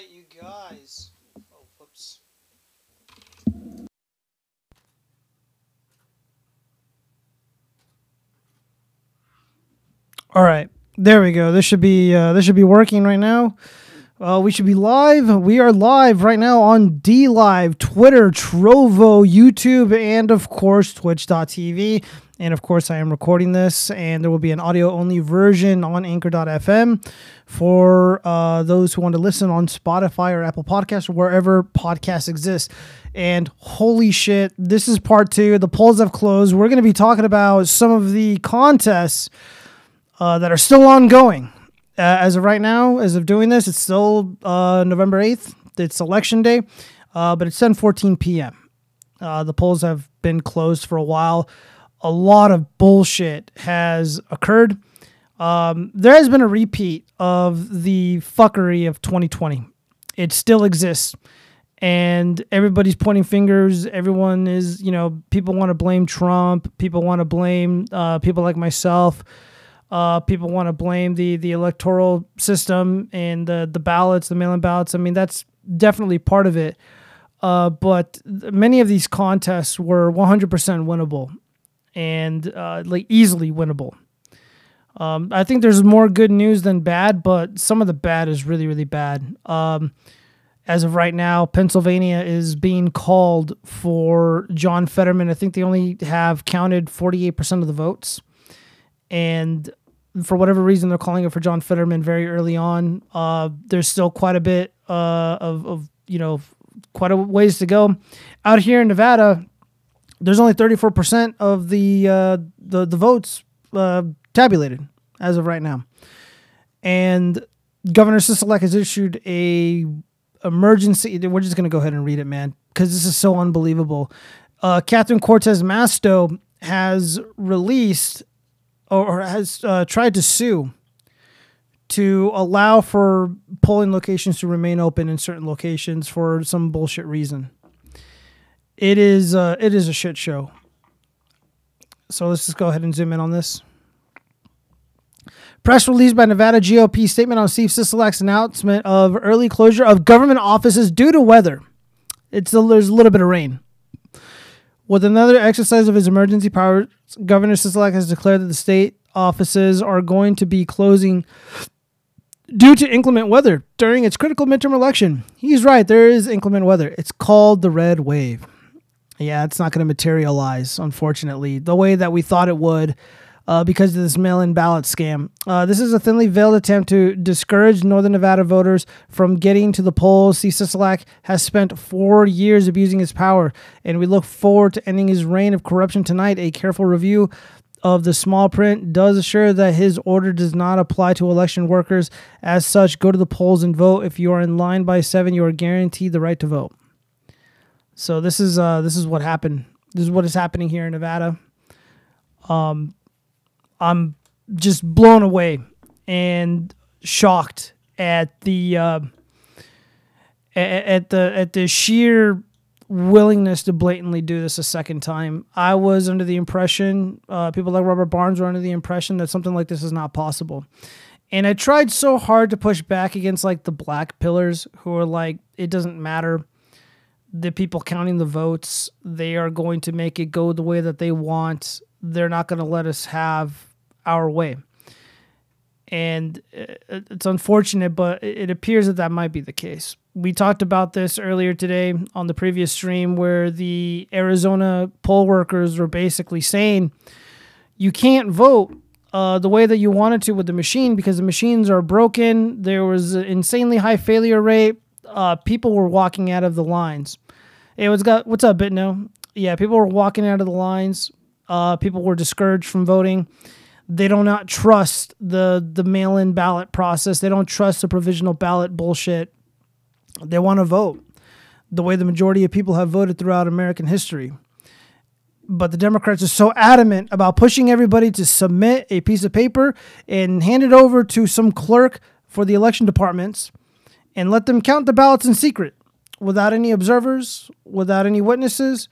right, you guys. Oh, whoops. All right, there we go. This should be working right now. We should be live. We are live right now on D Live, Twitter, Trovo, YouTube, and of course Twitch.tv. And of course, I am recording this, and there will be an audio-only version on Anchor.fm for those who want to listen on Spotify or Apple Podcasts or wherever podcasts exist. And holy shit, this is part two. The polls have closed. We're going to be talking about some of the contests that are still ongoing. As of right now, as of doing this, it's still November 8th. It's Election Day, but it's 10:14 p.m. The polls have been closed for a while. A lot of bullshit has occurred. There has been a repeat of the fuckery of 2020. It still exists. And everybody's pointing fingers. Everyone is, you know, people want to blame Trump. People want to blame people like myself. People want to blame the electoral system and the ballots, the mail-in ballots. I mean, that's definitely part of it. But many of these contests were 100% winnable. And like easily winnable. I think there's more good news than bad, but some of the bad is really, really bad. As of right now, Pennsylvania is being called for John Fetterman. I think they only have counted 48% of the votes. And for whatever reason, they're calling it for John Fetterman very early on. There's still quite a bit quite a ways to go. Out here in Nevada, there's only 34% of the votes tabulated as of right now. And Governor Sisolak has issued an emergency. We're just going to go ahead and read it, man, because this is so unbelievable. Catherine Cortez Masto has released or has tried to sue to allow for polling locations to remain open in certain locations for some bullshit reason. It is a shit show. So let's just go ahead and zoom in on this. Press release by Nevada GOP statement on Steve Sisolak's announcement of early closure of government offices due to weather. There's a little bit of rain. With another exercise of his emergency powers, Governor Sisolak has declared that the state offices are going to be closing due to inclement weather during its critical midterm election. He's right. There is inclement weather. It's called the red wave. Yeah, it's not going to materialize, unfortunately, the way that we thought it would because of this mail-in ballot scam. This is a thinly veiled attempt to discourage Northern Nevada voters from getting to the polls. Steve Sisolak has spent 4 years abusing his power, and we look forward to ending his reign of corruption tonight. A careful review of the small print does assure that his order does not apply to election workers. As such, go to the polls and vote. If you are in line by 7, you are guaranteed the right to vote. So this is what happened. This is what is happening here in Nevada. I'm just blown away and shocked at the sheer willingness to blatantly do this a second time. I was under the impression, people like Robert Barnes were under the impression that something like this is not possible. And I tried so hard to push back against like the black pillars who are like, it doesn't matter. The people counting the votes, they are going to make it go the way that they want. They're not going to let us have our way. And it's unfortunate, but it appears that that might be the case. We talked about this earlier today on the previous stream where the Arizona poll workers were basically saying, you can't vote the way that you wanted to with the machine because the machines are broken. There was an insanely high failure rate. People were walking out of the lines. Hey, what's up, Bitno? Yeah, people were walking out of the lines. People were discouraged from voting. They do not trust the mail-in ballot process. They don't trust the provisional ballot bullshit. They want to vote the way the majority of people have voted throughout American history. But the Democrats are so adamant about pushing everybody to submit a piece of paper and hand it over to some clerk for the election departments and let them count the ballots in secret without any observers, without any witnesses,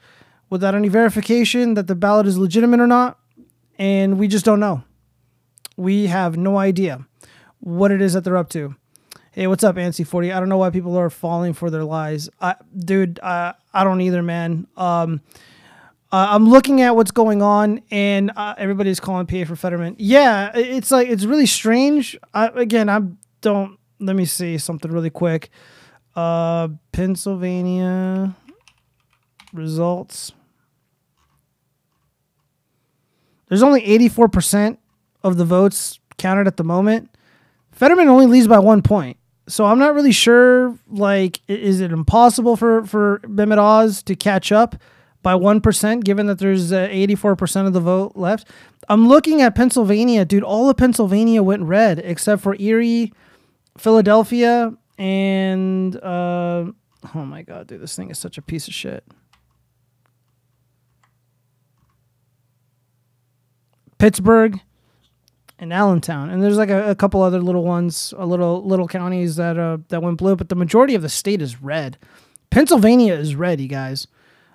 without any verification that the ballot is legitimate or not. And we just don't know. We have no idea what it is that they're up to. Hey, what's up, Ansi40? I don't know why people are falling for their lies. Dude, I don't either, man. I'm looking at what's going on, and everybody's calling PA for Fetterman. Yeah, it's like, it's really strange. Let me see something really quick. Pennsylvania results. There's only 84% of the votes counted at the moment. Fetterman only leads by 1 point. So I'm not really sure, like, is it impossible for Mehmet Oz to catch up by 1%, given that there's 84% of the vote left? I'm looking at Pennsylvania. Dude, all of Pennsylvania went red, except for Erie, Philadelphia, and... oh, my God, dude, this thing is such a piece of shit. Pittsburgh and Allentown, and there's like a couple other little ones, little counties that went blue, but the majority of the state is red. Pennsylvania is red, you guys,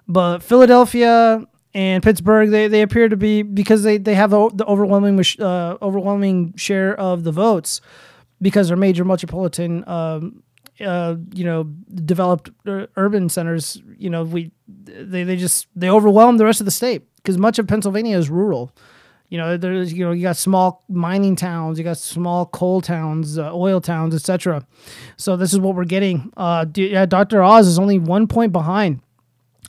but Philadelphia and Pittsburgh, they appear to be, because they have the overwhelming share of the votes, because they're major metropolitan, developed urban centers. You know, they overwhelm the rest of the state because much of Pennsylvania is rural. You know, there's, you know, you got small mining towns, you got small coal towns, oil towns, etc. So this is what we're getting. Dr. Oz is only 1 point behind.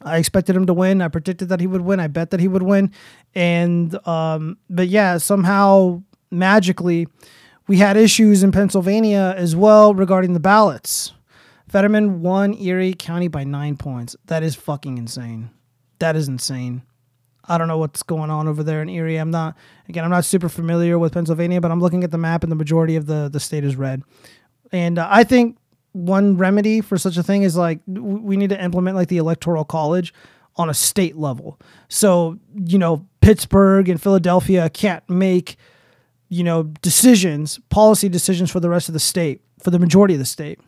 I expected him to win. I predicted that he would win. I bet that he would win. And but yeah, somehow magically, we had issues in Pennsylvania as well regarding the ballots. Fetterman won Erie County by 9 points. That is fucking insane. That is insane. I don't know what's going on over there in Erie. I'm not super familiar with Pennsylvania, but I'm looking at the map, and the majority of the state is red. And I think one remedy for such a thing is, like, we need to implement, like, the Electoral College on a state level. So, you know, Pittsburgh and Philadelphia can't make, you know, decisions, policy decisions for the rest of the state, for the majority of the state.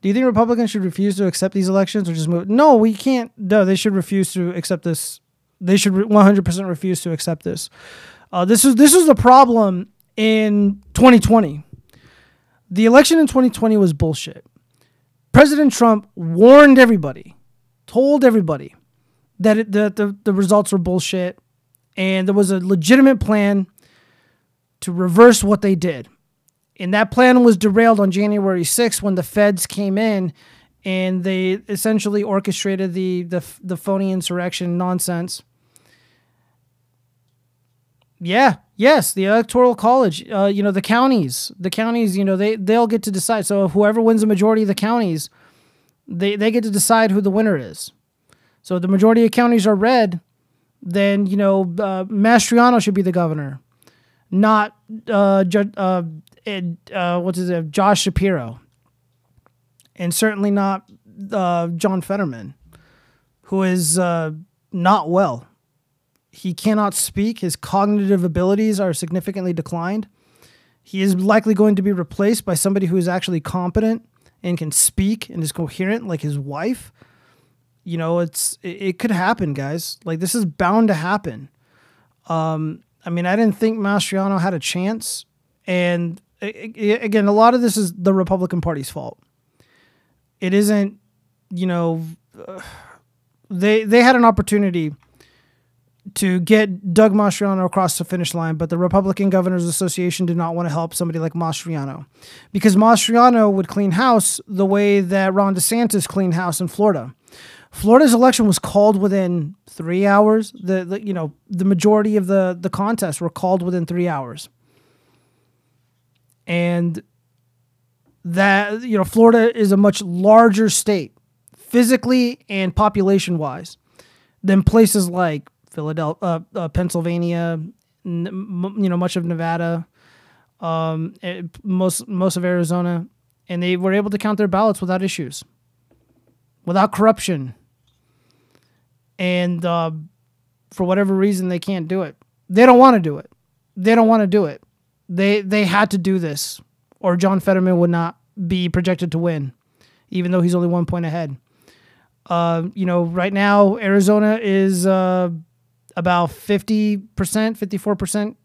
Do you think Republicans should refuse to accept these elections or just move? No, we can't. No, they should refuse to accept this. They should 100% refuse to accept this. This is the problem in 2020. The election in 2020 was bullshit. President Trump warned everybody, told everybody that the results were bullshit, and there was a legitimate plan to reverse what they did. And that plan was derailed on January 6th when the feds came in and they essentially orchestrated the phony insurrection nonsense. Yeah, yes, the Electoral College, the counties, you know, they'll get to decide. So whoever wins the majority of the counties, they get to decide who the winner is. So if the majority of counties are red, then, you know, Mastriano should be the governor, not Josh Shapiro, and certainly not John Fetterman, who is not well. He cannot speak. His cognitive abilities are significantly declined. He is likely going to be replaced by somebody who is actually competent and can speak and is coherent, like his wife. You know, it could happen, guys. Like, this is bound to happen. I mean, I didn't think Mastriano had a chance. And again, a lot of this is the Republican Party's fault. It isn't, you know, they had an opportunity to get Doug Mastriano across the finish line, but the Republican Governors Association did not want to help somebody like Mastriano, because Mastriano would clean house the way that Ron DeSantis cleaned house in Florida. Florida's election was called within 3 hours. The majority of the contests were called within 3 hours. And that, you know, Florida is a much larger state physically and population-wise than places like Philadelphia, Pennsylvania, much of Nevada, most of Arizona, and they were able to count their ballots without issues, without corruption, and for whatever reason they can't do it. They don't want to do it. They had to do this, or John Fetterman would not be projected to win, even though he's only 1 point ahead. Right now Arizona is about 50%, 54%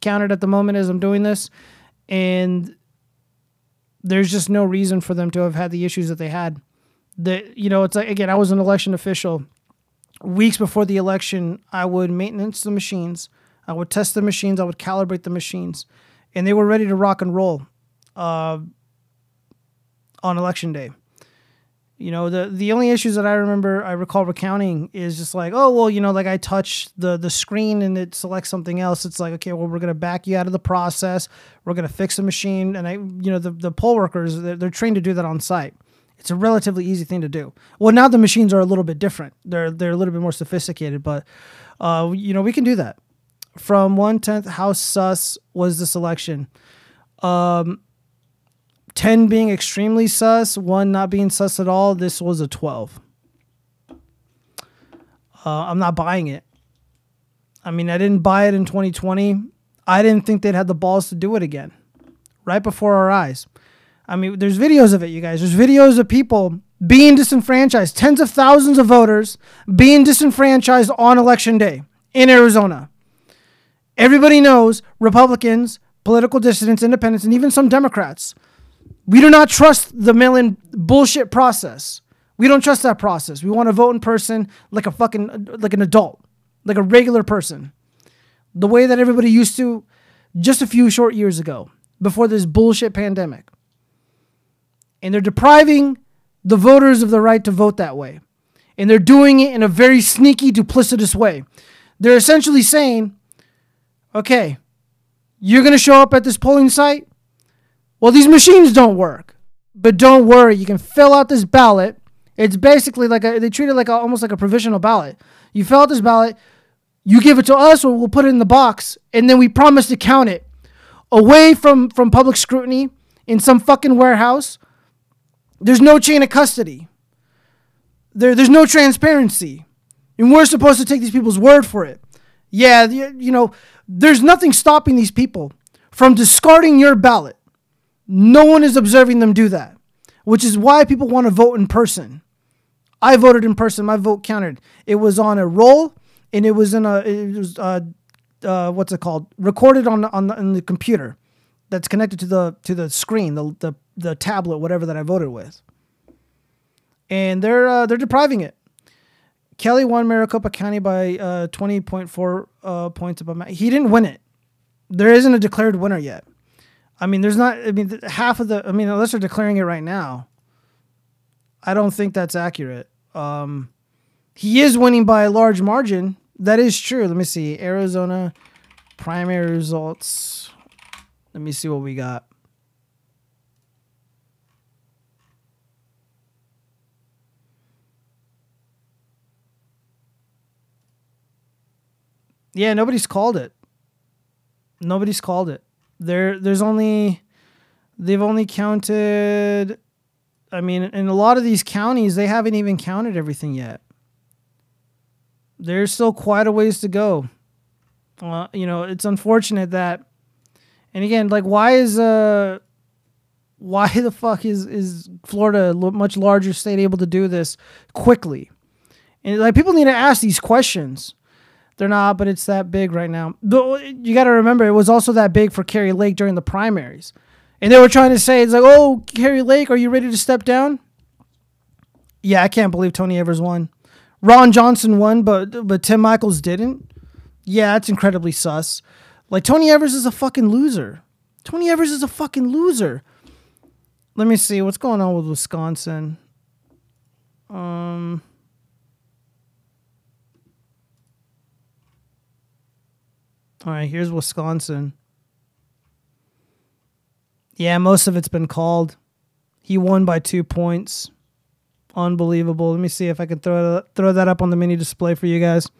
counted at the moment as I'm doing this. And there's just no reason for them to have had the issues that they had. That, you know, it's like, again, I was an election official. Weeks before the election, I would maintenance the machines. I would test the machines. I would calibrate the machines. And they were ready to rock and roll on election day. You know, the only issues that I recall recounting is just like, oh, well, you know, like I touch the screen and it selects something else. It's like, okay, well, we're going to back you out of the process. We're going to fix the machine. And the poll workers, they're trained to do that on site. It's a relatively easy thing to do. Well, now the machines are a little bit different. They're a little bit more sophisticated, but you know, we can do that. From 1/10, how sus was this election? 10 being extremely sus, 1 not being sus at all. This was a 12. I'm not buying it. I mean, I didn't buy it in 2020. I didn't think they'd had the balls to do it again, right before our eyes. I mean, there's videos of it, you guys. There's videos of people being disenfranchised, tens of thousands of voters being disenfranchised on Election Day in Arizona. Everybody knows Republicans, political dissidents, independents, and even some Democrats. We do not trust the mail-in bullshit process. We don't trust that process. We want to vote in person like a fucking, like an adult, like a regular person. The way that everybody used to just a few short years ago before this bullshit pandemic. And they're depriving the voters of the right to vote that way. And they're doing it in a very sneaky, duplicitous way. They're essentially saying, okay, you're going to show up at this polling site? Well, these machines don't work. But don't worry, you can fill out this ballot. It's basically like they treat it like almost like a provisional ballot. You fill out this ballot, you give it to us, or we'll put it in the box, and then we promise to count it away from public scrutiny in some fucking warehouse. There's no chain of custody. There's no transparency. And we're supposed to take these people's word for it. Yeah, you know, there's nothing stopping these people from discarding your ballot. No one is observing them do that, which is why people want to vote in person. I voted in person. My vote counted. It was on a roll, and it was in a, it was, what's it called? Recorded on the computer that's connected to the screen, the tablet, whatever that I voted with. And they're depriving it. Kelly won Maricopa County by 20.4 points above Matt. He didn't win it. There isn't a declared winner yet. I mean, there's not, I mean, half of the, I mean, unless they're declaring it right now, I don't think that's accurate. He is winning by a large margin. That is true. Let me see. Arizona primary results. Let me see what we got. Yeah, nobody's called it. Nobody's called it. They've only counted, I mean, in a lot of these counties, they haven't even counted everything yet. There's still quite a ways to go. You know, it's unfortunate that, and again, like, why the fuck is Florida, a much larger state, able to do this quickly? And like, people need to ask these questions. They're not, but it's that big right now. You got to remember, it was also that big for Kari Lake during the primaries. And they were trying to say, it's like, oh, Kari Lake, are you ready to step down? Yeah, I can't believe Tony Evers won. Ron Johnson won, but Tim Michaels didn't. Yeah, that's incredibly sus. Like, Tony Evers is a fucking loser. Tony Evers is a fucking loser. Let me see. What's going on with Wisconsin? All right, here's Wisconsin. Yeah, most of it's been called. He won by 2 points. Unbelievable. Let me see if I can throw that up on the mini display for you guys.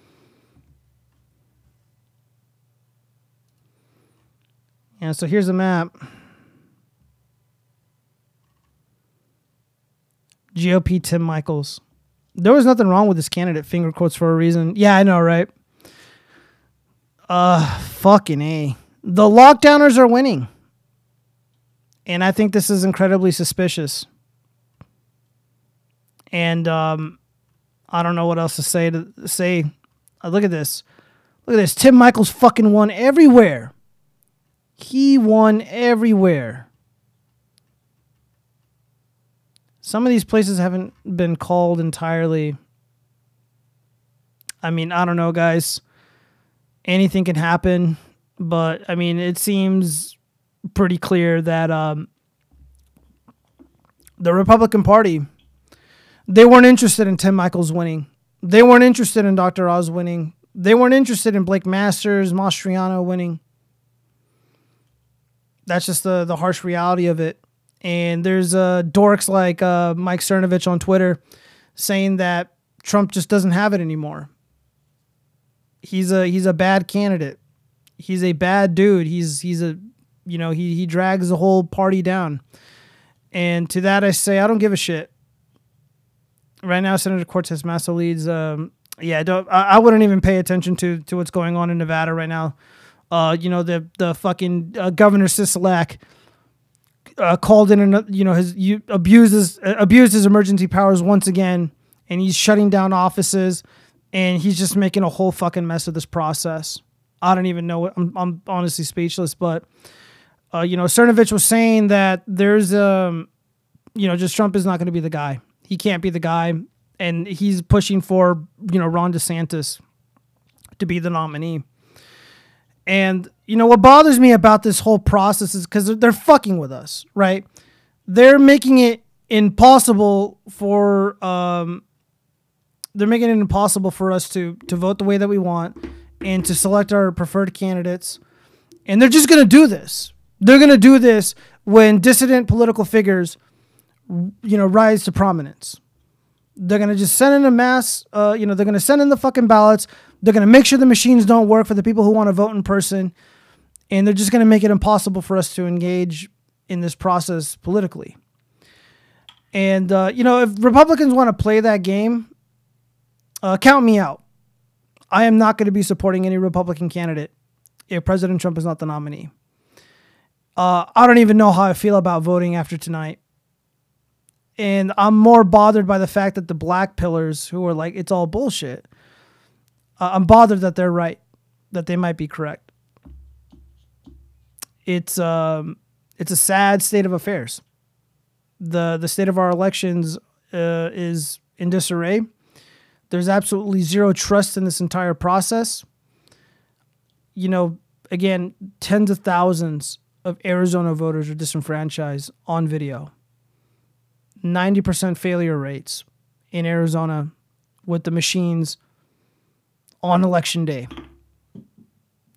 Yeah, so here's the map. GOP Tim Michaels. There was nothing wrong with this candidate, finger quotes, for a reason. Yeah, I know, right? Fucking A. The lockdowners are winning. And I think this is incredibly suspicious. And I don't know what else to say. Look at this. Look at this. Tim Michaels fucking won everywhere. He won everywhere. Some of these places haven't been called entirely. I mean, I don't know, guys. Anything can happen. But, I mean, it seems pretty clear that the Republican Party, they weren't interested in Tim Michaels winning. They weren't interested in Dr. Oz winning. They weren't interested in Blake Masters, Mastriano winning. That's just the harsh reality of it. And there's dorks like Mike Cernovich on Twitter saying that Trump just doesn't have it anymore. He's a bad candidate. He's a bad dude. He drags the whole party down. And to that I say, I don't give a shit. Right now, Senator Cortez Masto leads. I wouldn't even pay attention to what's going on in Nevada right now. The fucking Governor Sisolak called in and abuses emergency powers once again, and he's shutting down offices, and he's just making a whole fucking mess of this process. I don't even know what I'm honestly speechless, but Cernovich was saying that there's just Trump is not going to be the guy. He can't be the guy, and he's pushing for Ron DeSantis to be the nominee. And what bothers me about this whole process is because they're fucking with us, right? They're making it impossible for us to vote the way that we want and to select our preferred candidates. And they're just gonna do this. They're gonna do this when dissident political figures rise to prominence. They're going to just send in a mass, they're going to send in the fucking ballots. They're going to make sure the machines don't work for the people who want to vote in person. And they're just going to make it impossible for us to engage in this process politically. And, if Republicans want to play that game, count me out. I am not going to be supporting any Republican candidate if President Trump is not the nominee. I don't even know how I feel about voting after tonight. And I'm more bothered by the fact that the black pillars who are like, it's all bullshit. I'm bothered that they're right, that they might be correct. It's a sad state of affairs. The state of our elections is in disarray. There's absolutely zero trust in this entire process. Again, tens of thousands of Arizona voters are disenfranchised on video. 90% failure rates in Arizona with the machines on election day.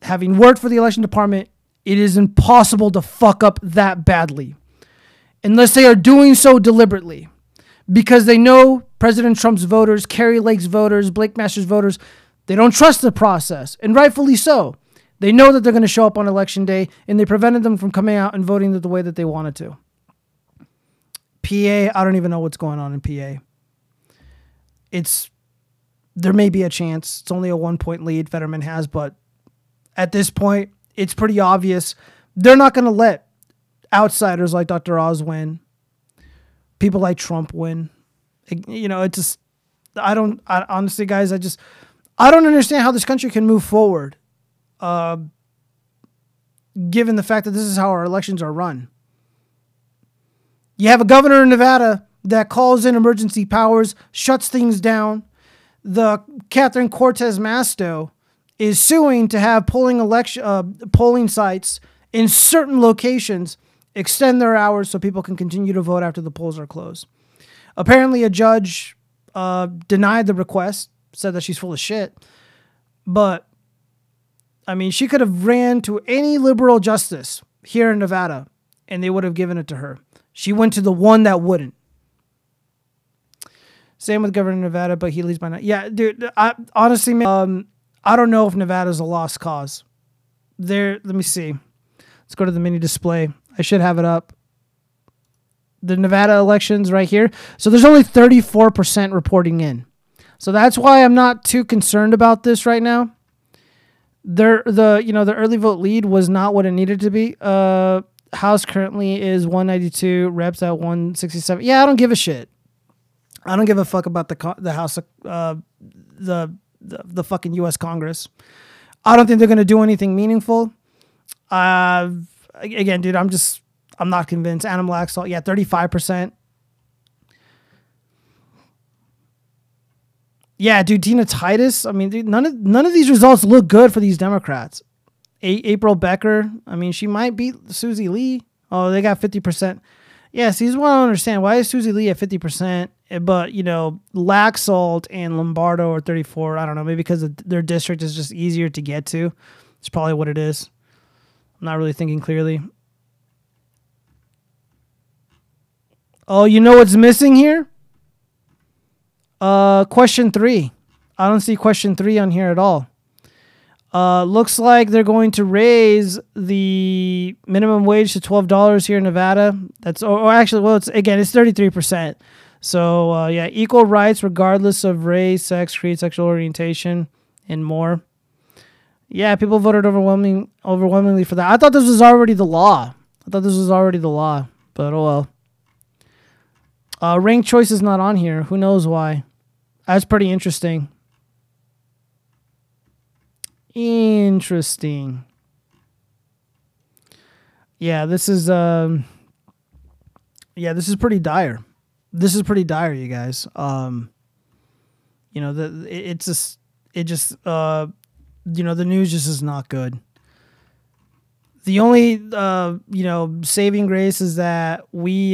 Having worked for the election department, it is impossible to fuck up that badly unless they are doing so deliberately, because they know President Trump's voters, Kari Lake's voters, Blake Masters' voters, they don't trust the process, and rightfully so. They know that they're going to show up on election day, and they prevented them from coming out and voting the way that they wanted to. PA, I don't even know what's going on in PA. There may be a chance. It's only a 1-point lead Fetterman has, but at this point, it's pretty obvious. They're not going to let outsiders like Dr. Oz win. People like Trump win. Honestly, guys, I don't understand how this country can move forward, given the fact that this is how our elections are run. You have a governor in Nevada that calls in emergency powers, shuts things down. The Catherine Cortez Masto is suing to have polling sites in certain locations extend their hours so people can continue to vote after the polls are closed. Apparently, a judge denied the request, said that she's full of shit. But, I mean, she could have ran to any liberal justice here in Nevada, and they would have given it to her. She went to the one that wouldn't. Same with Governor Nevada, but he leads by 9. Yeah, dude, I honestly, man, I don't know if Nevada's a lost cause. There, let me see. Let's go to the mini display. I should have it up. The Nevada elections right here. So there's only 34% reporting in. So that's why I'm not too concerned about this right now. The early vote lead was not what it needed to be. House currently is 192, reps at 167. Yeah, I don't give a shit. I don't give a fuck about the House, the fucking U.S. Congress. I don't think they're gonna do anything meaningful. Again, dude, I'm not convinced. Adam Laxalt, yeah, 35%. Yeah, dude, Tina Titus. I mean, dude, none of these results look good for these Democrats. April Becker. I mean, she might beat Susie Lee. Oh, they got 50%. Yeah, see, this is what I don't understand. Why is Susie Lee at 50%? But, you know, Laxalt and Lombardo are 34. I don't know. Maybe because their district is just easier to get to. It's probably what it is. I'm not really thinking clearly. Oh, you know what's missing here? Question 3. I don't see question 3 on here at all. Looks like they're going to raise the minimum wage to $12 here in Nevada. That's it's 33%. So yeah, equal rights regardless of race, sex, creed, sexual orientation, and more. Yeah, people voted overwhelmingly for that. I thought this was already the law. But oh well. Ranked choice is not on here. Who knows why? That's pretty interesting. Yeah, this is pretty dire. You guys. You know, the news just is not good. The only saving grace is that we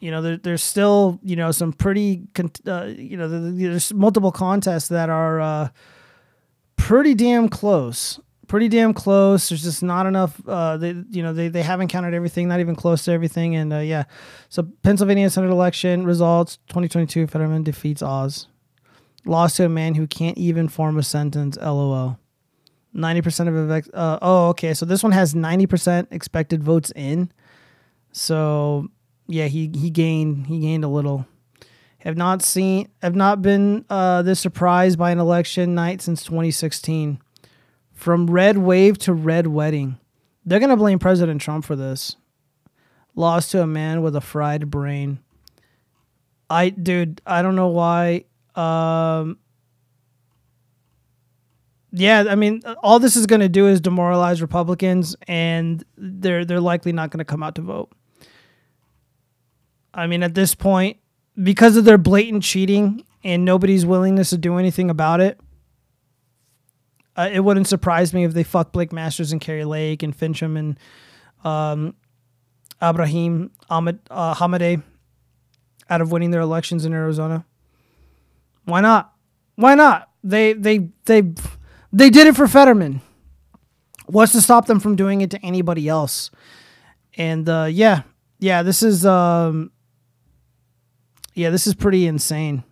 there's still, some pretty, there's multiple contests that are pretty damn close. There's just not enough, they haven't counted everything, not even close to everything. And yeah, so Pennsylvania Senate election results, 2022, Fetterman defeats Oz. Lost to a man who can't even form a sentence, LOL. 90% of, so this one has 90% expected votes in. So... yeah, he gained a little. Have not been this surprised by an election night since 2016. From red wave to red wedding. They're gonna blame President Trump for this. Lost to a man with a fried brain. I don't know why. Yeah, I mean, all this is gonna do is demoralize Republicans, and they're likely not gonna come out to vote. I mean, at this point, because of their blatant cheating and nobody's willingness to do anything about it, it wouldn't surprise me if they fuck Blake Masters and Kari Lake and Fincham and Abraham Hamadeh out of winning their elections in Arizona. Why not? They did it for Fetterman. What's to stop them from doing it to anybody else? And this is... this is pretty insane.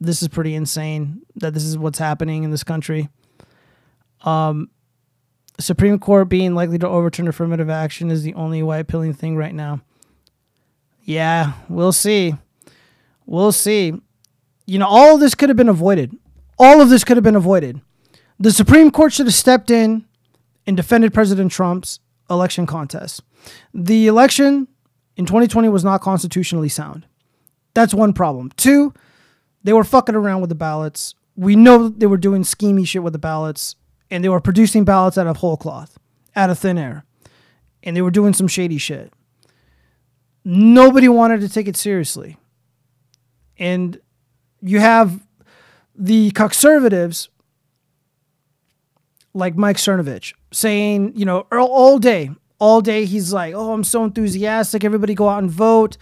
That this is what's happening in this country. Supreme Court being likely to overturn affirmative action is the only white-pilling thing right now. Yeah, we'll see. You know, all of this could have been avoided. The Supreme Court should have stepped in and defended President Trump's election contest. The election in 2020 was not constitutionally sound. That's one problem. 2, they were fucking around with the ballots. We know they were doing schemey shit with the ballots, and they were producing ballots out of whole cloth, out of thin air. And they were doing some shady shit. Nobody wanted to take it seriously. And you have the conservatives like Mike Cernovich saying, all day he's like, oh, I'm so enthusiastic, everybody go out and vote.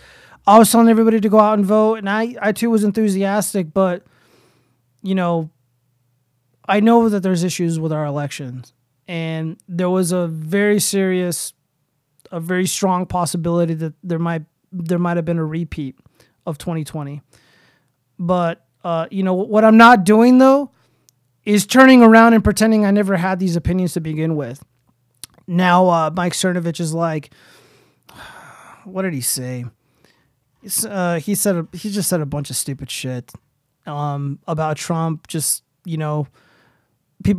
I was telling everybody to go out and vote, and I too was enthusiastic, but I know that there's issues with our elections, and there was a very strong possibility that there might have been a repeat of 2020. But what I'm not doing though is turning around and pretending I never had these opinions to begin with. Now, Mike Cernovich is like, what did he say? He just said a bunch of stupid shit about Trump. Just, people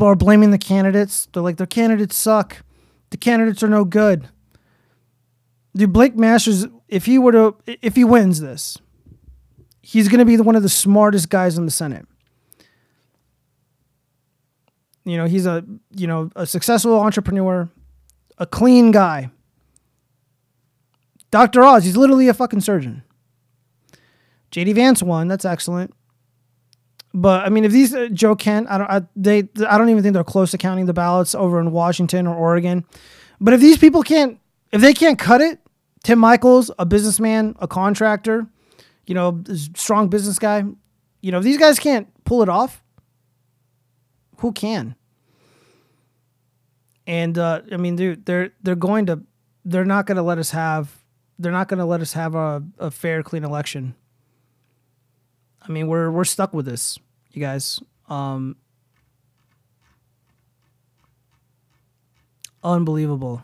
are blaming the candidates. They're like, their candidates suck. The candidates are no good. Dude, Blake Masters, if he wins this, he's going to be one of the smartest guys in the Senate. He's a successful entrepreneur. A clean guy. Dr. Oz, he's literally a fucking surgeon. J.D. Vance won. That's excellent. But I mean, if these Joe Kent, I don't even think they're close to counting the ballots over in Washington or Oregon. But if these people can't, if they can't cut it, Tim Michaels, a businessman, a contractor, you know, strong business guy, you know, if these guys can't pull it off, who can? And I mean, dude, they're not going to let us have a fair, clean election. I mean, we're stuck with this, you guys. Unbelievable.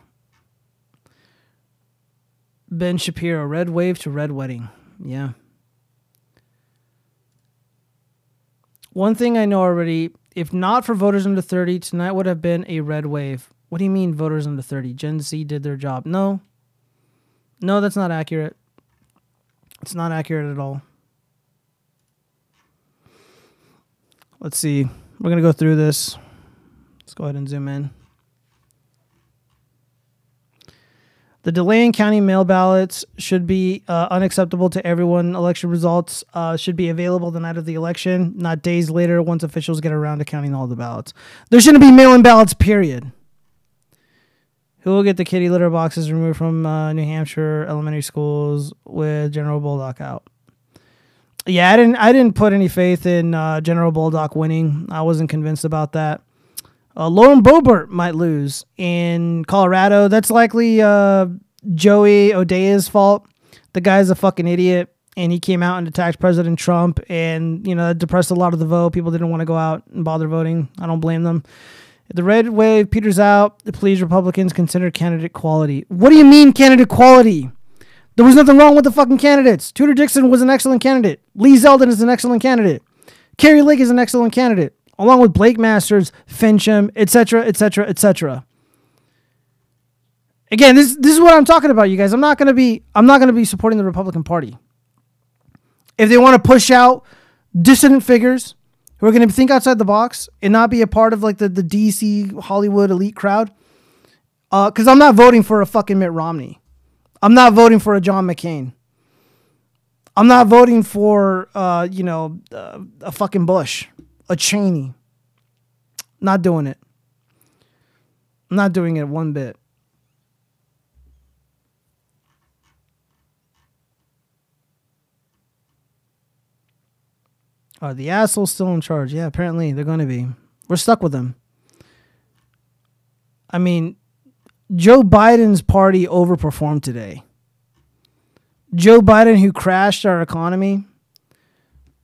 Ben Shapiro, red wave to red wedding. Yeah. One thing I know already, if not for voters under 30, tonight would have been a red wave. What do you mean voters under 30? Gen Z did their job. No. No, that's not accurate. It's not accurate at all. Let's see. We're going to go through this. Let's go ahead and zoom in. The delay in county mail ballots should be unacceptable to everyone. Election results should be available the night of the election, not days later once officials get around to counting all the ballots. There shouldn't be mail-in ballots, period. Who will get the kitty litter boxes removed from New Hampshire elementary schools with General Bulldog out? Yeah, I didn't put any faith in General Bulldog winning. I wasn't convinced about that. Lauren Boebert might lose in Colorado. That's likely Joey Odea's fault. The guy's a fucking idiot, and he came out and attacked President Trump, and you know that depressed a lot of the vote. People didn't want to go out and bother voting. I don't blame them. The red wave peters out. Please, Republicans, consider candidate quality. What do you mean candidate quality? There was nothing wrong with the fucking candidates. Tudor Dixon was an excellent candidate. Lee Zeldin is an excellent candidate. Kari Lake is an excellent candidate, along with Blake Masters, Fincham, etc., etc., etc. Again, this is what I'm talking about, you guys. I'm not gonna be supporting the Republican Party if they want to push out dissident figures who are gonna think outside the box and not be a part of like the DC Hollywood elite crowd. Because I'm not voting for a fucking Mitt Romney. I'm not voting for a John McCain. I'm not voting for, a fucking Bush, a Cheney. Not doing it. I'm not doing it one bit. Are the assholes still in charge? Yeah, apparently they're going to be. We're stuck with them. I mean, Joe Biden's party overperformed today. Joe Biden, who crashed our economy,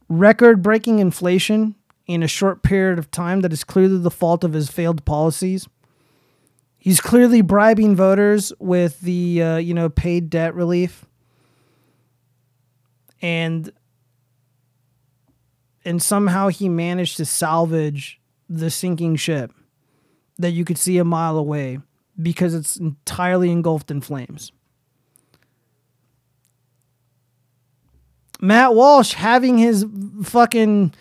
record-breaking inflation in a short period of time that is clearly the fault of his failed policies. He's clearly bribing voters with the, paid debt relief. And somehow he managed to salvage the sinking ship that you could see a mile away, because it's entirely engulfed in flames. Matt Walsh having his fucking...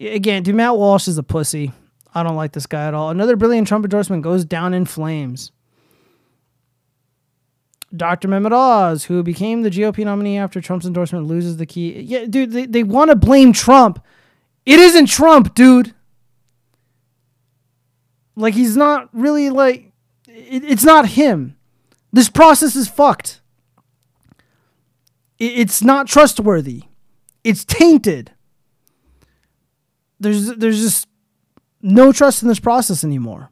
Again, dude, Matt Walsh is a pussy. I don't like this guy at all. Another brilliant Trump endorsement goes down in flames. Dr. Mehmet Oz, who became the GOP nominee after Trump's endorsement, loses the key. Yeah, dude, they want to blame Trump. It isn't Trump, dude. Like, he's not really, like... It's not him. This process is fucked. It's not trustworthy. It's tainted. There's just no trust in this process anymore.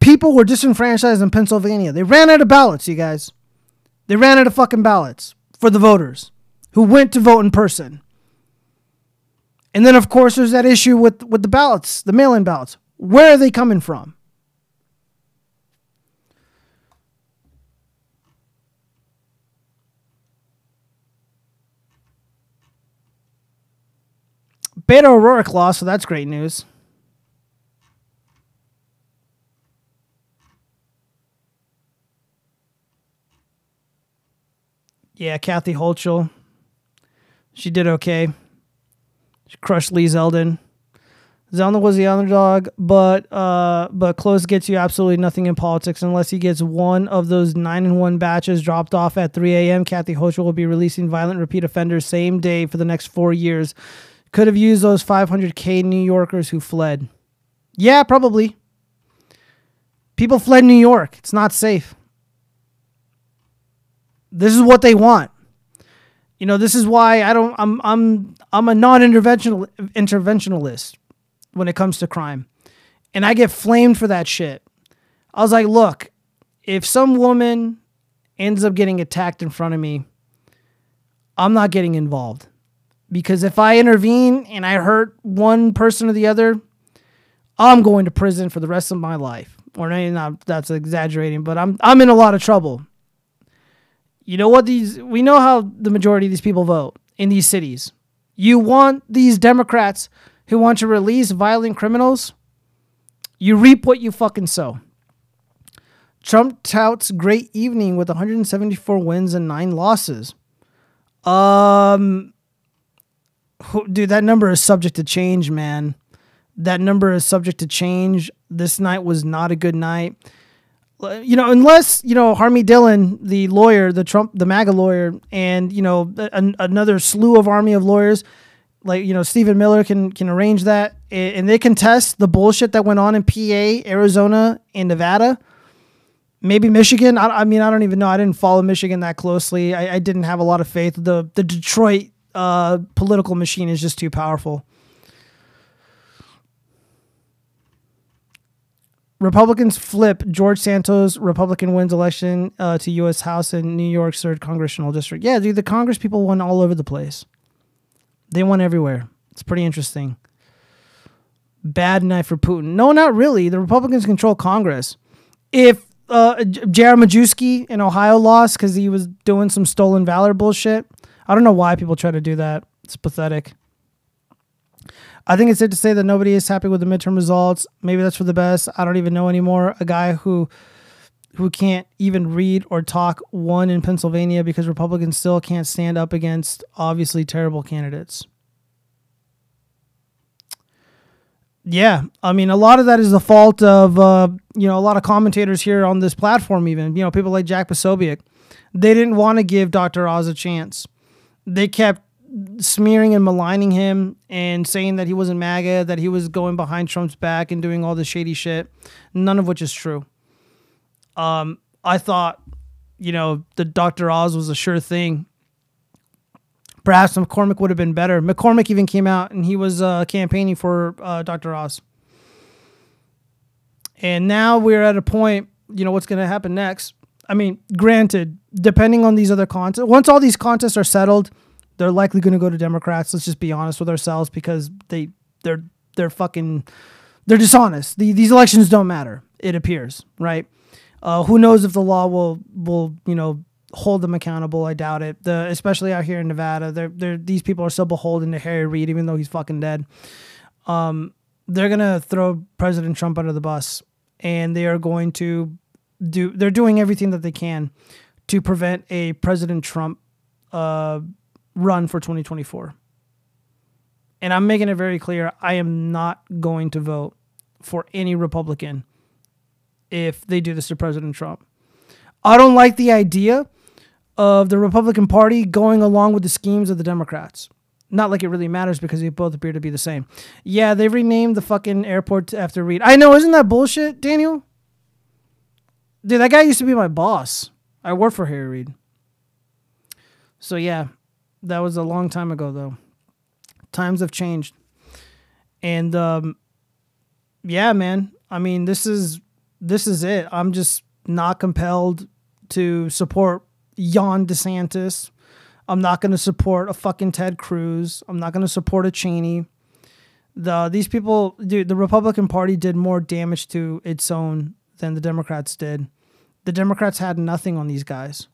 People were disenfranchised in Pennsylvania. They ran out of ballots, you guys. They ran out of fucking ballots for the voters who went to vote in person. And then, of course, there's that issue with the ballots, the mail-in ballots. Where are they coming from? Beto O'Rourke lost, so that's great news. Yeah, Kathy Hochul. She did okay. She crushed Lee Zeldin. Zeldin was the underdog, but close gets you absolutely nothing in politics unless he gets one of those 9-in-1 batches dropped off at 3 a.m. Kathy Hochul will be releasing violent repeat offenders same day for the next 4 years. Could have used those 500K New Yorkers who fled. Yeah, probably. People fled New York. It's not safe. This is what they want. You know, this is why I'm a non-interventionalist when it comes to crime. And I get flamed for that shit. I was like, look, if some woman ends up getting attacked in front of me, I'm not getting involved. Because if I intervene and I hurt one person or the other, I'm going to prison for the rest of my life. Or maybe not, that's exaggerating, but I'm in a lot of trouble. You know what we know how the majority of these people vote in these cities. You want these Democrats who want to release violent criminals, you reap what you fucking sow. Trump touts great evening with 174 wins and 9 losses. Dude, that number is subject to change, man. That number is subject to change. This night was not a good night. You know, unless, you know, Harmy Dillon, the lawyer, the MAGA lawyer, and, you know, another slew of army of lawyers, like, you know, Stephen Miller can arrange that. And they contest the bullshit that went on in PA, Arizona, and Nevada. Maybe Michigan. I mean, I don't even know. I didn't follow Michigan that closely. I didn't have a lot of faith. The Detroit political machine is just too powerful. Republicans flip George Santos. Republican wins election to U.S. House in New York's 3rd Congressional District. Yeah, dude, the Congress people won all over the place. They won everywhere. It's pretty interesting. Bad night for Putin. No, not really. The Republicans control Congress. If J.R. Majewski in Ohio lost because he was doing some stolen valor bullshit, I don't know why people try to do that. It's pathetic. I think it's safe to say that nobody is happy with the midterm results. Maybe that's for the best. I don't even know anymore. A guy who can't even read or talk won in Pennsylvania because Republicans still can't stand up against obviously terrible candidates. Yeah, I mean, a lot of that is the fault of, you know, a lot of commentators here on this platform even. You know, people like Jack Posobiec. They didn't want to give Dr. Oz a chance. They kept smearing and maligning him and saying that he wasn't MAGA, that he was going behind Trump's back and doing all this shady shit, none of which is true. I thought, you know, the Dr. Oz was a sure thing. Perhaps McCormick would have been better. McCormick even came out and he was campaigning for Dr. Oz. And now we're at a point, you know, what's going to happen next? I mean, granted, depending on these other contests, once all these contests are settled, they're likely going to go to Democrats. Let's just be honest with ourselves, because they're dishonest. These elections don't matter, it appears, right? Who knows if the law will you know, hold them accountable? I doubt it. Especially out here in Nevada, these people are still beholden to Harry Reid, even though he's fucking dead. They're gonna throw President Trump under the bus, and they are going to do. They're doing everything that they can to prevent a President Trump run for 2024. And I'm making it very clear, I am not going to vote for any Republican if they do this to President Trump. I don't like the idea of the Republican Party going along with the schemes of the Democrats. Not like it really matters, because they both appear to be the same. Yeah, they renamed the fucking airport after Reed. I know, isn't that bullshit, Daniel? Dude, that guy used to be my boss. I worked for Harry Reid. So yeah. That was a long time ago, though. Times have changed. And, yeah, man. I mean, this is it. I'm just not compelled to support Ron DeSantis. I'm not going to support a fucking Ted Cruz. I'm not going to support a Cheney. These people, dude, the Republican Party did more damage to its own than the Democrats did. The Democrats had nothing on these guys.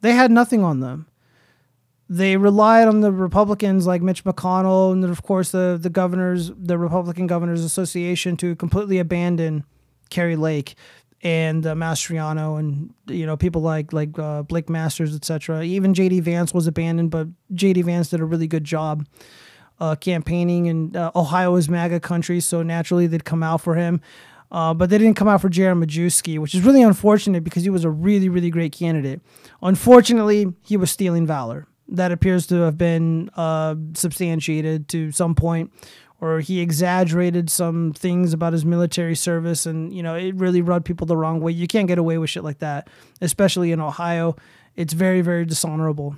They had nothing on them. They relied on the Republicans like Mitch McConnell and, of course, the Republican Governors Association to completely abandon Kari Lake and Mastriano and, you know, people like Blake Masters, etc. Even J.D. Vance was abandoned, but J.D. Vance did a really good job. campaigning, and Ohio is MAGA country, so naturally they'd come out for him. But they didn't come out for J.R. Majewski, which is really unfortunate because he was a really, really great candidate. Unfortunately, he was stealing valor. That appears to have been substantiated to some point, or he exaggerated some things about his military service, and you know, it really rubbed people the wrong way. You can't get away with shit like that, especially in Ohio. It's very, very dishonorable.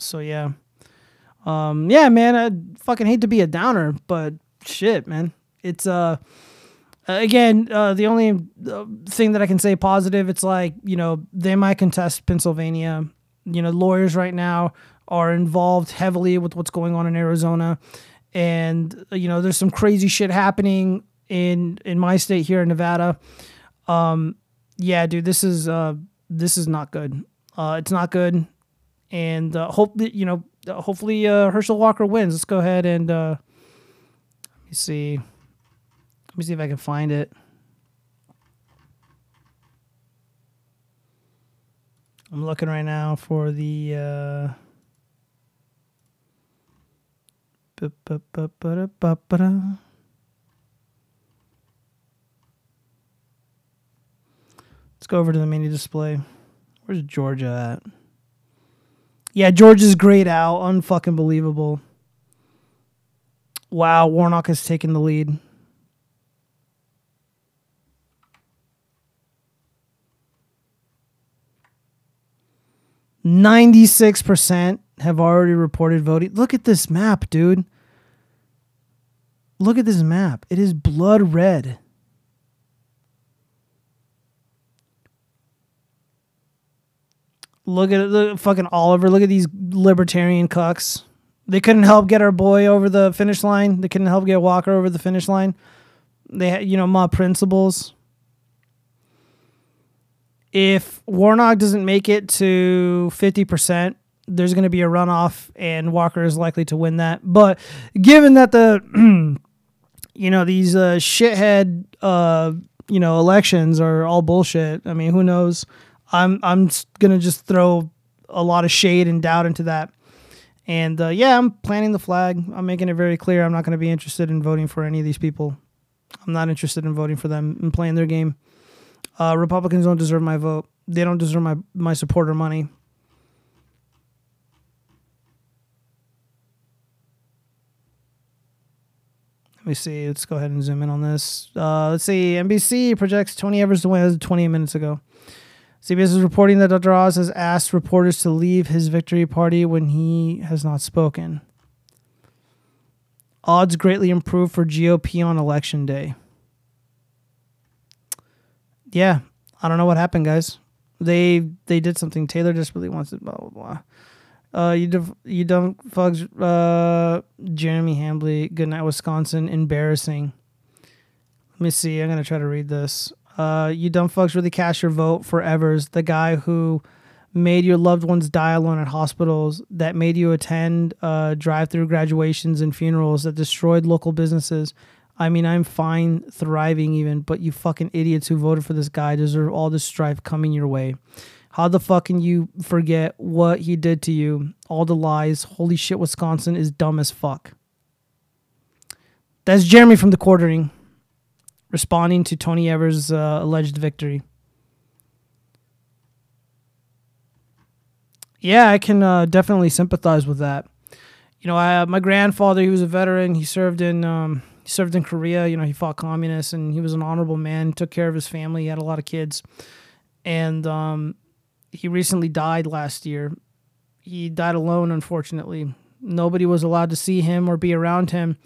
So yeah. Yeah, man, I fucking hate to be a downer, but shit, man. It's again, the only thing that I can say positive, it's like, you know, they might contest Pennsylvania. You know, lawyers right now are involved heavily with what's going on in Arizona. And, you know, there's some crazy shit happening in my state here in Nevada. Yeah, dude, this is not good. It's not good. And hope that, you know, hopefully Herschel Walker wins. Let's go ahead and let me see. Let me see if I can find it. I'm looking right now for the let's go over to the mini display. Where's Georgia at? Yeah, Georgia's grayed out. Unfucking believable. Wow, Warnock has taken the lead. "96% have already reported voting." Look at this map, dude. Look at this map. It is blood red. Look at it, look, fucking Oliver. Look at these libertarian cucks. They couldn't help get our boy over the finish line. They couldn't help get Walker over the finish line. They had, you know, my principles. If Warnock doesn't make it to 50%, there's going to be a runoff, and Walker is likely to win that. But given that the, you know, these shithead, you know, elections are all bullshit. I mean, who knows? I'm going to just throw a lot of shade and doubt into that. And yeah, I'm planting the flag. I'm making it very clear. I'm not going to be interested in voting for any of these people. I'm not interested in voting for them and playing their game. Republicans don't deserve my vote. They don't deserve my support or money. Let me see. Let's go ahead and zoom in on this. Let's see. NBC projects Tony Evers to win. That was 28 minutes ago. CBS is reporting that Dr. Oz has asked reporters to leave his victory party when he has not spoken. Odds greatly improved for GOP on election day. Yeah, I don't know what happened, guys. They did something. Taylor desperately wants it. Blah blah blah. You dumb fucks. Jeremy Hambley. Good night, Wisconsin. Embarrassing. Let me see. I'm gonna try to read this. You dumb fucks really cast your vote for Evers, the guy who made your loved ones die alone at hospitals, that made you attend drive-through graduations and funerals, that destroyed local businesses. I mean, I'm fine, thriving even, but you fucking idiots who voted for this guy deserve all this strife coming your way. How the fuck can you forget what he did to you? All the lies. Holy shit, Wisconsin is dumb as fuck. That's Jeremy from The Quartering responding to Tony Evers' alleged victory. Yeah, I can definitely sympathize with that. You know, my grandfather, he was a veteran. He served in... He served in Korea, you know, he fought communists, and he was an honorable man, took care of his family, he had a lot of kids. And he recently died last year. He died alone, unfortunately. Nobody was allowed to see him or be around him.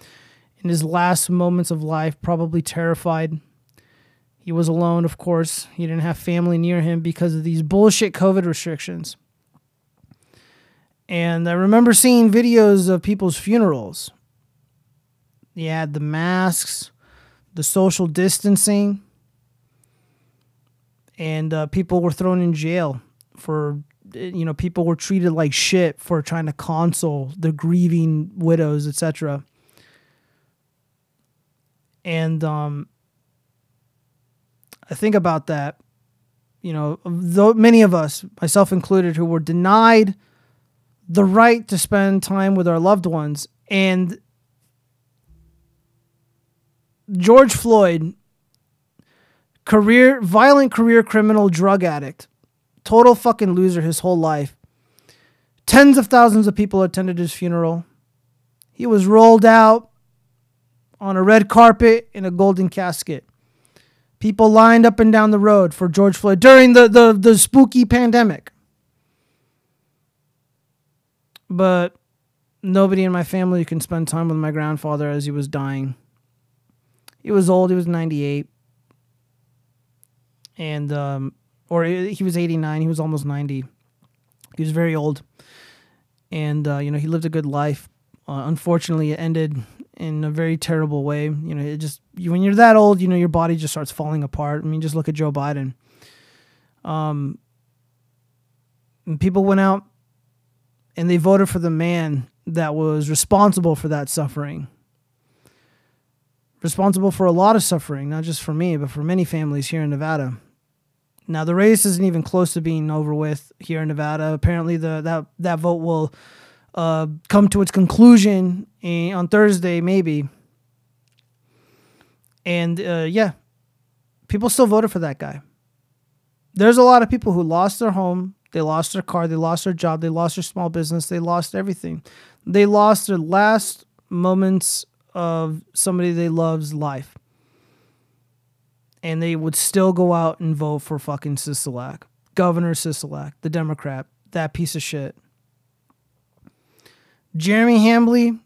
In his last moments of life, probably terrified. He was alone, of course. He didn't have family near him because of these bullshit COVID restrictions. And I remember seeing videos of people's funerals. Yeah, the masks, the social distancing, and people were thrown in jail for, you know, people were treated like shit for trying to console the grieving widows, etc. And I think about that, you know, though many of us, myself included, who were denied the right to spend time with our loved ones And George Floyd, violent career criminal drug addict, total fucking loser his whole life. Tens of thousands of people attended his funeral. He was rolled out on a red carpet in a golden casket. People lined up and down the road for George Floyd during the spooky pandemic. But nobody in my family can spend time with my grandfather as he was dying. He was old. He was 98. And, or he was 89. He was almost 90. He was very old. And, you know, he lived a good life. Unfortunately, it ended in a very terrible way. You know, it just, when you're that old, you know, your body just starts falling apart. I mean, just look at Joe Biden. And people went out and they voted for the man that was responsible for that suffering. Responsible for a lot of suffering, not just for me, but for many families here in Nevada. Now, the race isn't even close to being over with here in Nevada. Apparently, that vote will come to its conclusion on Thursday, maybe. And, yeah, people still voted for that guy. There's a lot of people who lost their home. They lost their car. They lost their job. They lost their small business. They lost everything. They lost their last moments of somebody they love's life. And they would still go out and vote for fucking Sisolak. Governor Sisolak, the Democrat, that piece of shit. Jeremy Hambley,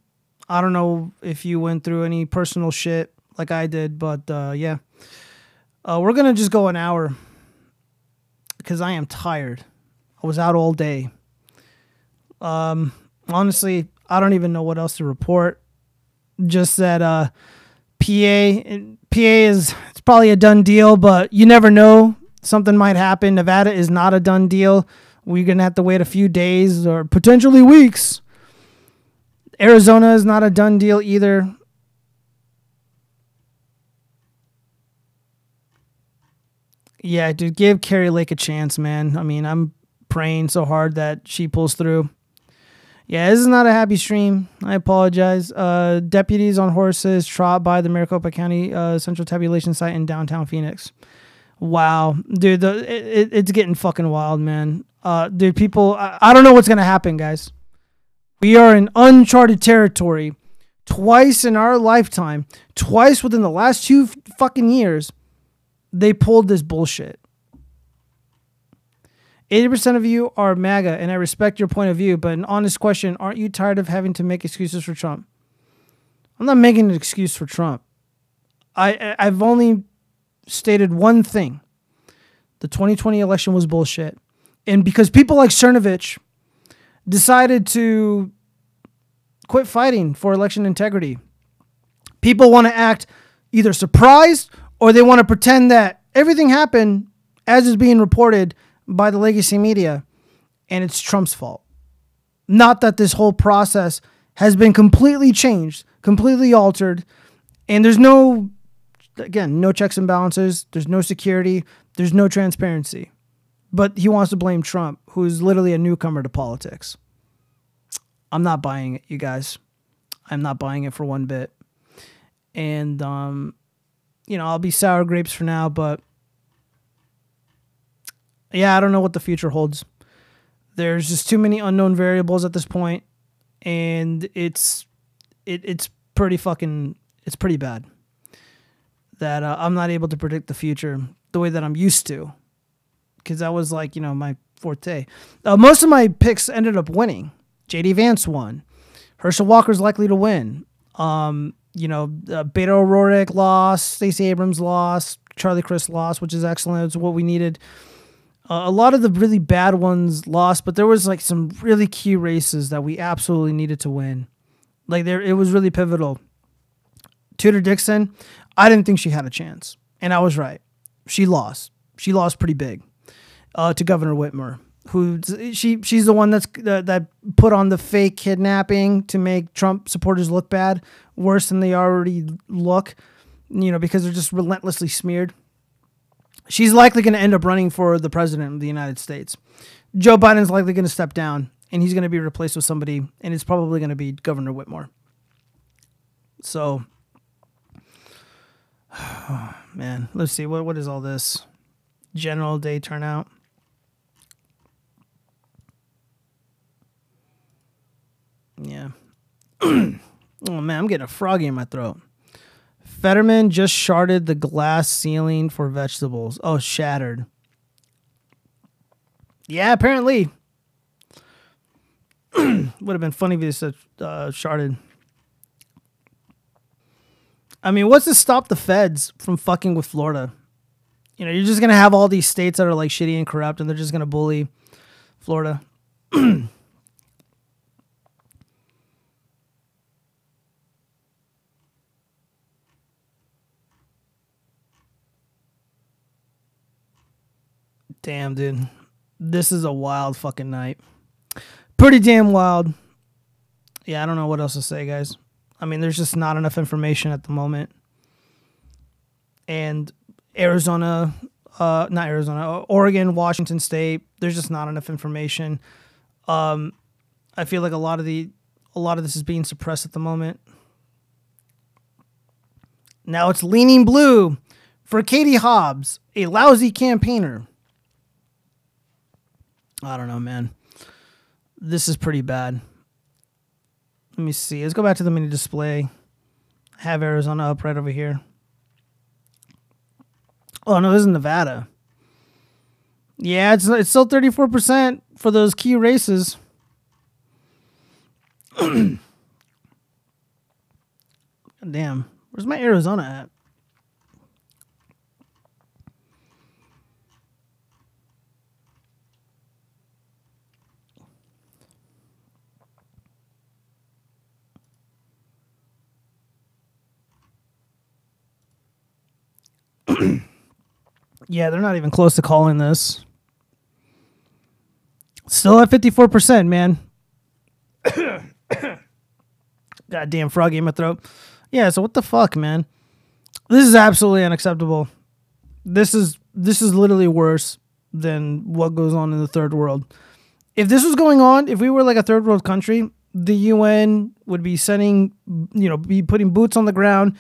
I don't know if you went through any personal shit like I did, but yeah. We're going to just go an hour because I am tired. I was out all day. Honestly, I don't even know what else to report. Just that PA is, it's probably a done deal, but you never know. Something might happen. Nevada is not a done deal. We're going to have to wait a few days or potentially weeks. Arizona is not a done deal either. Yeah, dude, give Kari Lake a chance, man. I mean, I'm praying so hard that she pulls through. Yeah, this is not a happy stream. I apologize. Deputies on horses trot by the Maricopa County Central Tabulation Site in downtown Phoenix. Wow. Dude, it's getting fucking wild, man. Dude, people, I don't know what's going to happen, guys. We are in uncharted territory twice in our lifetime, twice within the last two fucking years. They pulled this bullshit. 80% of you are MAGA, and I respect your point of view, but an honest question, aren't you tired of having to make excuses for Trump? I'm not making an excuse for Trump. I've only stated one thing. The 2020 election was bullshit. And because people like Cernovich decided to quit fighting for election integrity, people want to act either surprised or they want to pretend that everything happened as is being reported by the legacy media, and it's Trump's fault. Not that this whole process has been completely changed, completely altered, and there's no, again, no checks and balances, there's no security, there's no transparency. But he wants to blame Trump, who's literally a newcomer to politics. I'm not buying it, you guys. I'm not buying it for one bit. And, you know, I'll be sour grapes for now, but yeah, I don't know what the future holds. There's just too many unknown variables at this point, and it's pretty fucking, it's pretty bad that I'm not able to predict the future the way that I'm used to, because that was like, you know, my forte. Most of my picks ended up winning. J.D. Vance won. Herschel Walker's likely to win. You know, Beto O'Rourke lost. Stacey Abrams lost. Charlie Crist lost, which is excellent. It's what we needed. A lot of the really bad ones lost, but there was like some really key races that we absolutely needed to win. Like there, it was really pivotal. Tudor Dixon, I didn't think she had a chance, and I was right. She lost. She lost pretty big to Governor Whitmer, who she's the one that's that put on the fake kidnapping to make Trump supporters look bad, worse than they already look. You know, because they're just relentlessly smeared. She's likely going to end up running for the president of the United States. Joe Biden's likely going to step down, and he's going to be replaced with somebody, and it's probably going to be Governor Whitmer. So, oh, man, let's see. What is all this? General day turnout. Yeah. Oh, man, I'm getting a froggy in my throat. Fetterman just sharded the glass ceiling for vegetables. Oh, shattered. Yeah, apparently. Would have been funny if they said sharded. I mean, what's to stop the feds from fucking with Florida? You know, you're just going to have all these states that are like shitty and corrupt, and they're just going to bully Florida. Damn, dude. This is a wild fucking night. Pretty damn wild. Yeah, I don't know what else to say, guys. I mean, there's just not enough information at the moment. And Arizona, not Arizona, Oregon, Washington State, there's just not enough information. I feel like a lot of this is being suppressed at the moment. Now it's leaning blue for Katie Hobbs, a lousy campaigner. I don't know, man. This is pretty bad. Let me see. Let's go back to the mini display. I have Arizona up right over here. Oh, no, this is Nevada. Yeah, it's still 34% for those key races. Damn. Where's my Arizona at? Yeah, they're not even close to calling this. Still at 54%, man. Goddamn froggy in my throat. Yeah, so what the fuck, man? This is absolutely unacceptable. This is literally worse than what goes on in the third world. If this was going on, if we were like a third world country, the UN would be sending, you know, be putting boots on the ground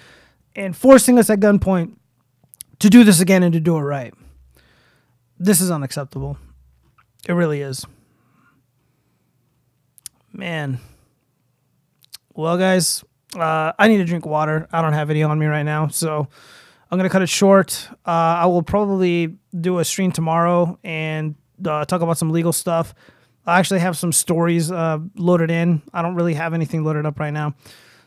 and forcing us at gunpoint to do this again and to do it right. This is unacceptable. It really is. Man. Well, guys, I need to drink water. I don't have any on me right now, so I'm going to cut it short. I will probably do a stream tomorrow and talk about some legal stuff. I actually have some stories loaded in. I don't really have anything loaded up right now.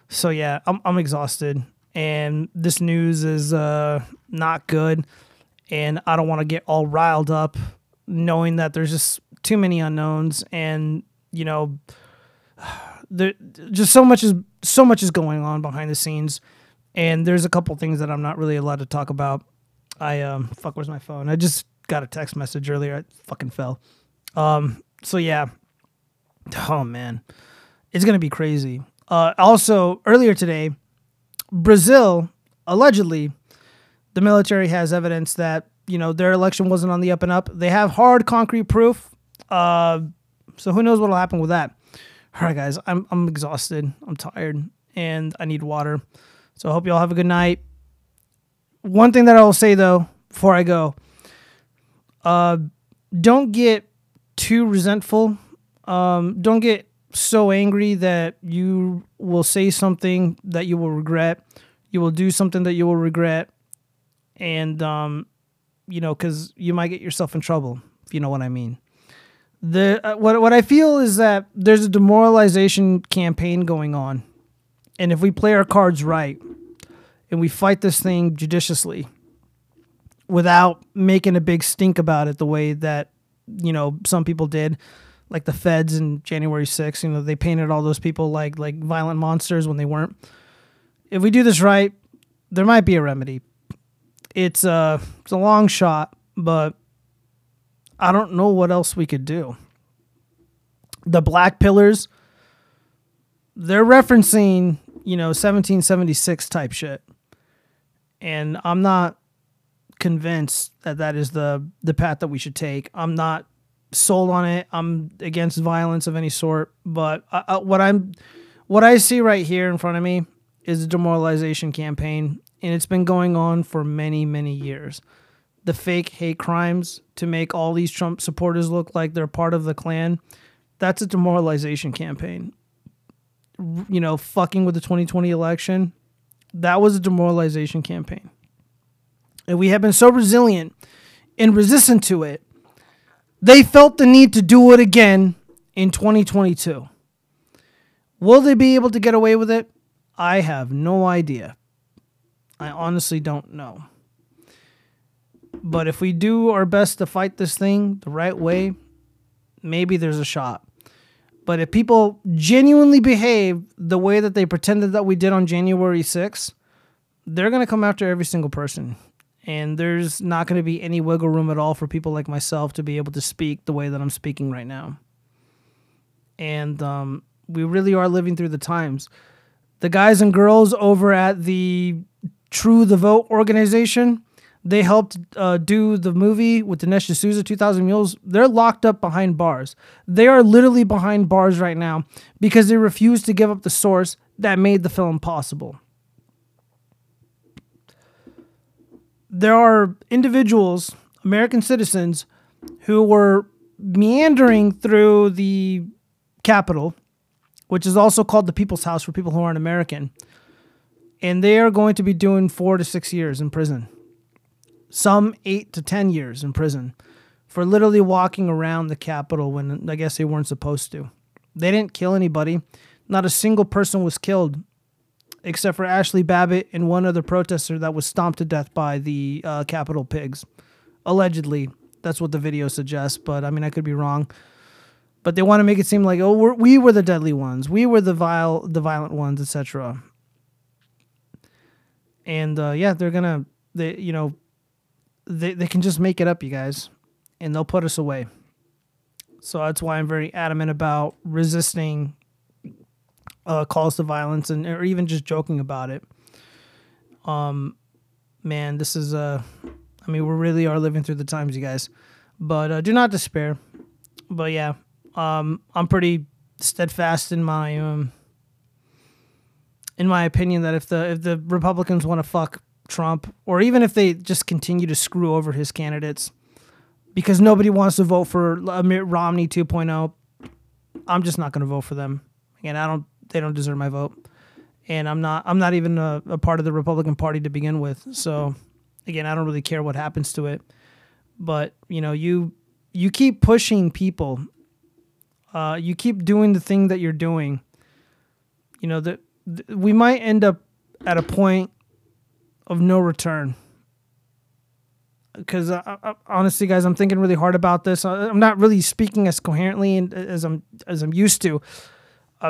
So, yeah, I'm exhausted. And this news is not good, and I don't want to get all riled up knowing that there's just too many unknowns, and, you know, there just so much is going on behind the scenes, and there's a couple things that I'm not really allowed to talk about. Fuck, where's my phone? I just got a text message earlier. I fucking fell. So yeah. Oh man, it's gonna be crazy. Also earlier today, Brazil, allegedly, the military has evidence that, you know, their election wasn't on the up and up. They have hard concrete proof. So who knows what will happen with that. All right, guys, I'm exhausted. I'm tired, and I need water. So I hope you all have a good night. One thing that I will say, though, before I go, don't get too resentful. Don't get so angry that you will say something that you will regret. You will do something that you will regret. And, you know, because you might get yourself in trouble, if you know what I mean. What I feel is that there's a demoralization campaign going on. And if we play our cards right and we fight this thing judiciously without making a big stink about it the way that, you know, some people did, like the feds in January 6th, you know, they painted all those people like violent monsters when they weren't. If we do this right, there might be a remedy. It's a long shot, but I don't know what else we could do. The Black Pillars, they're referencing, you know, 1776 type shit. And I'm not convinced that that is the path that we should take. I'm not sold on it. I'm against violence of any sort, but what I see right here in front of me is a demoralization campaign, and it's been going on for many, many years. The fake hate crimes to make all these Trump supporters look like they're part of the Klan, that's a demoralization campaign. You know, fucking with the 2020 election, that was a demoralization campaign. And we have been so resilient and resistant to it, they felt the need to do it again in 2022. Will they be able to get away with it? I have no idea. I honestly don't know. But if we do our best to fight this thing the right way, maybe there's a shot. But if people genuinely behave the way that they pretended that we did on January 6th, they're going to come after every single person. And there's not going to be any wiggle room at all for people like myself to be able to speak the way that I'm speaking right now. And we really are living through the times. The guys and girls over at the True the Vote organization, they helped do the movie with Dinesh D'Souza, 2,000 Mules. They're locked up behind bars. They are literally behind bars right now because they refuse to give up the source that made the film possible. There are individuals, American citizens, who were meandering through the Capitol, which is also called the People's House for people who aren't American. And they are going to be doing 4 to 6 years in prison. Some 8 to 10 years in prison for literally walking around the Capitol when I guess they weren't supposed to. They didn't kill anybody. Not a single person was killed except for Ashley Babbitt and one other protester that was stomped to death by the Capitol pigs. Allegedly. That's what the video suggests, but I mean, I could be wrong. But they want to make it seem like, oh, we were the deadly ones. We were the violent ones, etc. And yeah, they're going to, you know, they can just make it up, you guys, and they'll put us away. So that's why I'm very adamant about resisting calls to violence and or even just joking about it. Man, this is I mean, we really are living through the times, you guys. But do not despair. But yeah, I'm pretty steadfast in my opinion that if the Republicans want to fuck Trump, or even if they just continue to screw over his candidates, because nobody wants to vote for Mitt Romney 2.0, I'm just not going to vote for them. Again, they don't deserve my vote, and I'm not even a part of the Republican Party to begin with. So, again, I don't really care what happens to it. But you know, you keep pushing people, you keep doing the thing that you're doing. You know that we might end up at a point of no return. Because honestly, guys, I'm thinking really hard about this. I'm not really speaking as coherently and as I'm used to,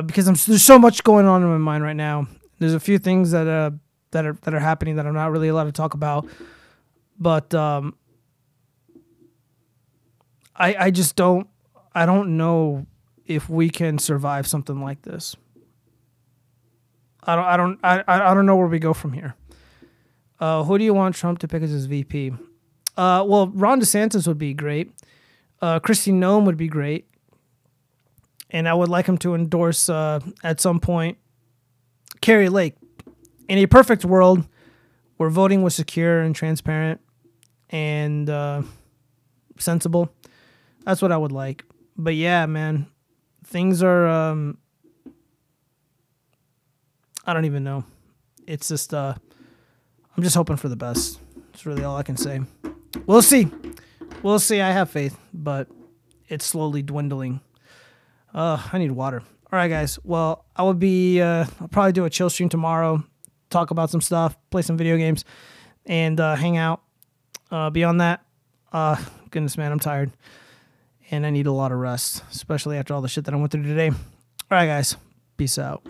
because there's so much going on in my mind right now. There's a few things that are happening that I'm not really allowed to talk about. But I just don't know if we can survive something like this. I don't know where we go from here. Who do you want Trump to pick as his VP? Well, Ron DeSantis would be great. Kristi Noem would be great. And I would like him to endorse, at some point, Kari Lake. In a perfect world, where voting was secure and transparent and sensible, that's what I would like. But yeah, man, things are... I don't even know. It's just... I'm just hoping for the best. That's really all I can say. We'll see. We'll see. I have faith, but it's slowly dwindling. I need water. All right, guys. Well, I will be, I'll probably do a chill stream tomorrow, talk about some stuff, play some video games, and hang out. Beyond that, goodness, man, I'm tired. And I need a lot of rest, especially after all the shit that I went through today. All right, guys. Peace out.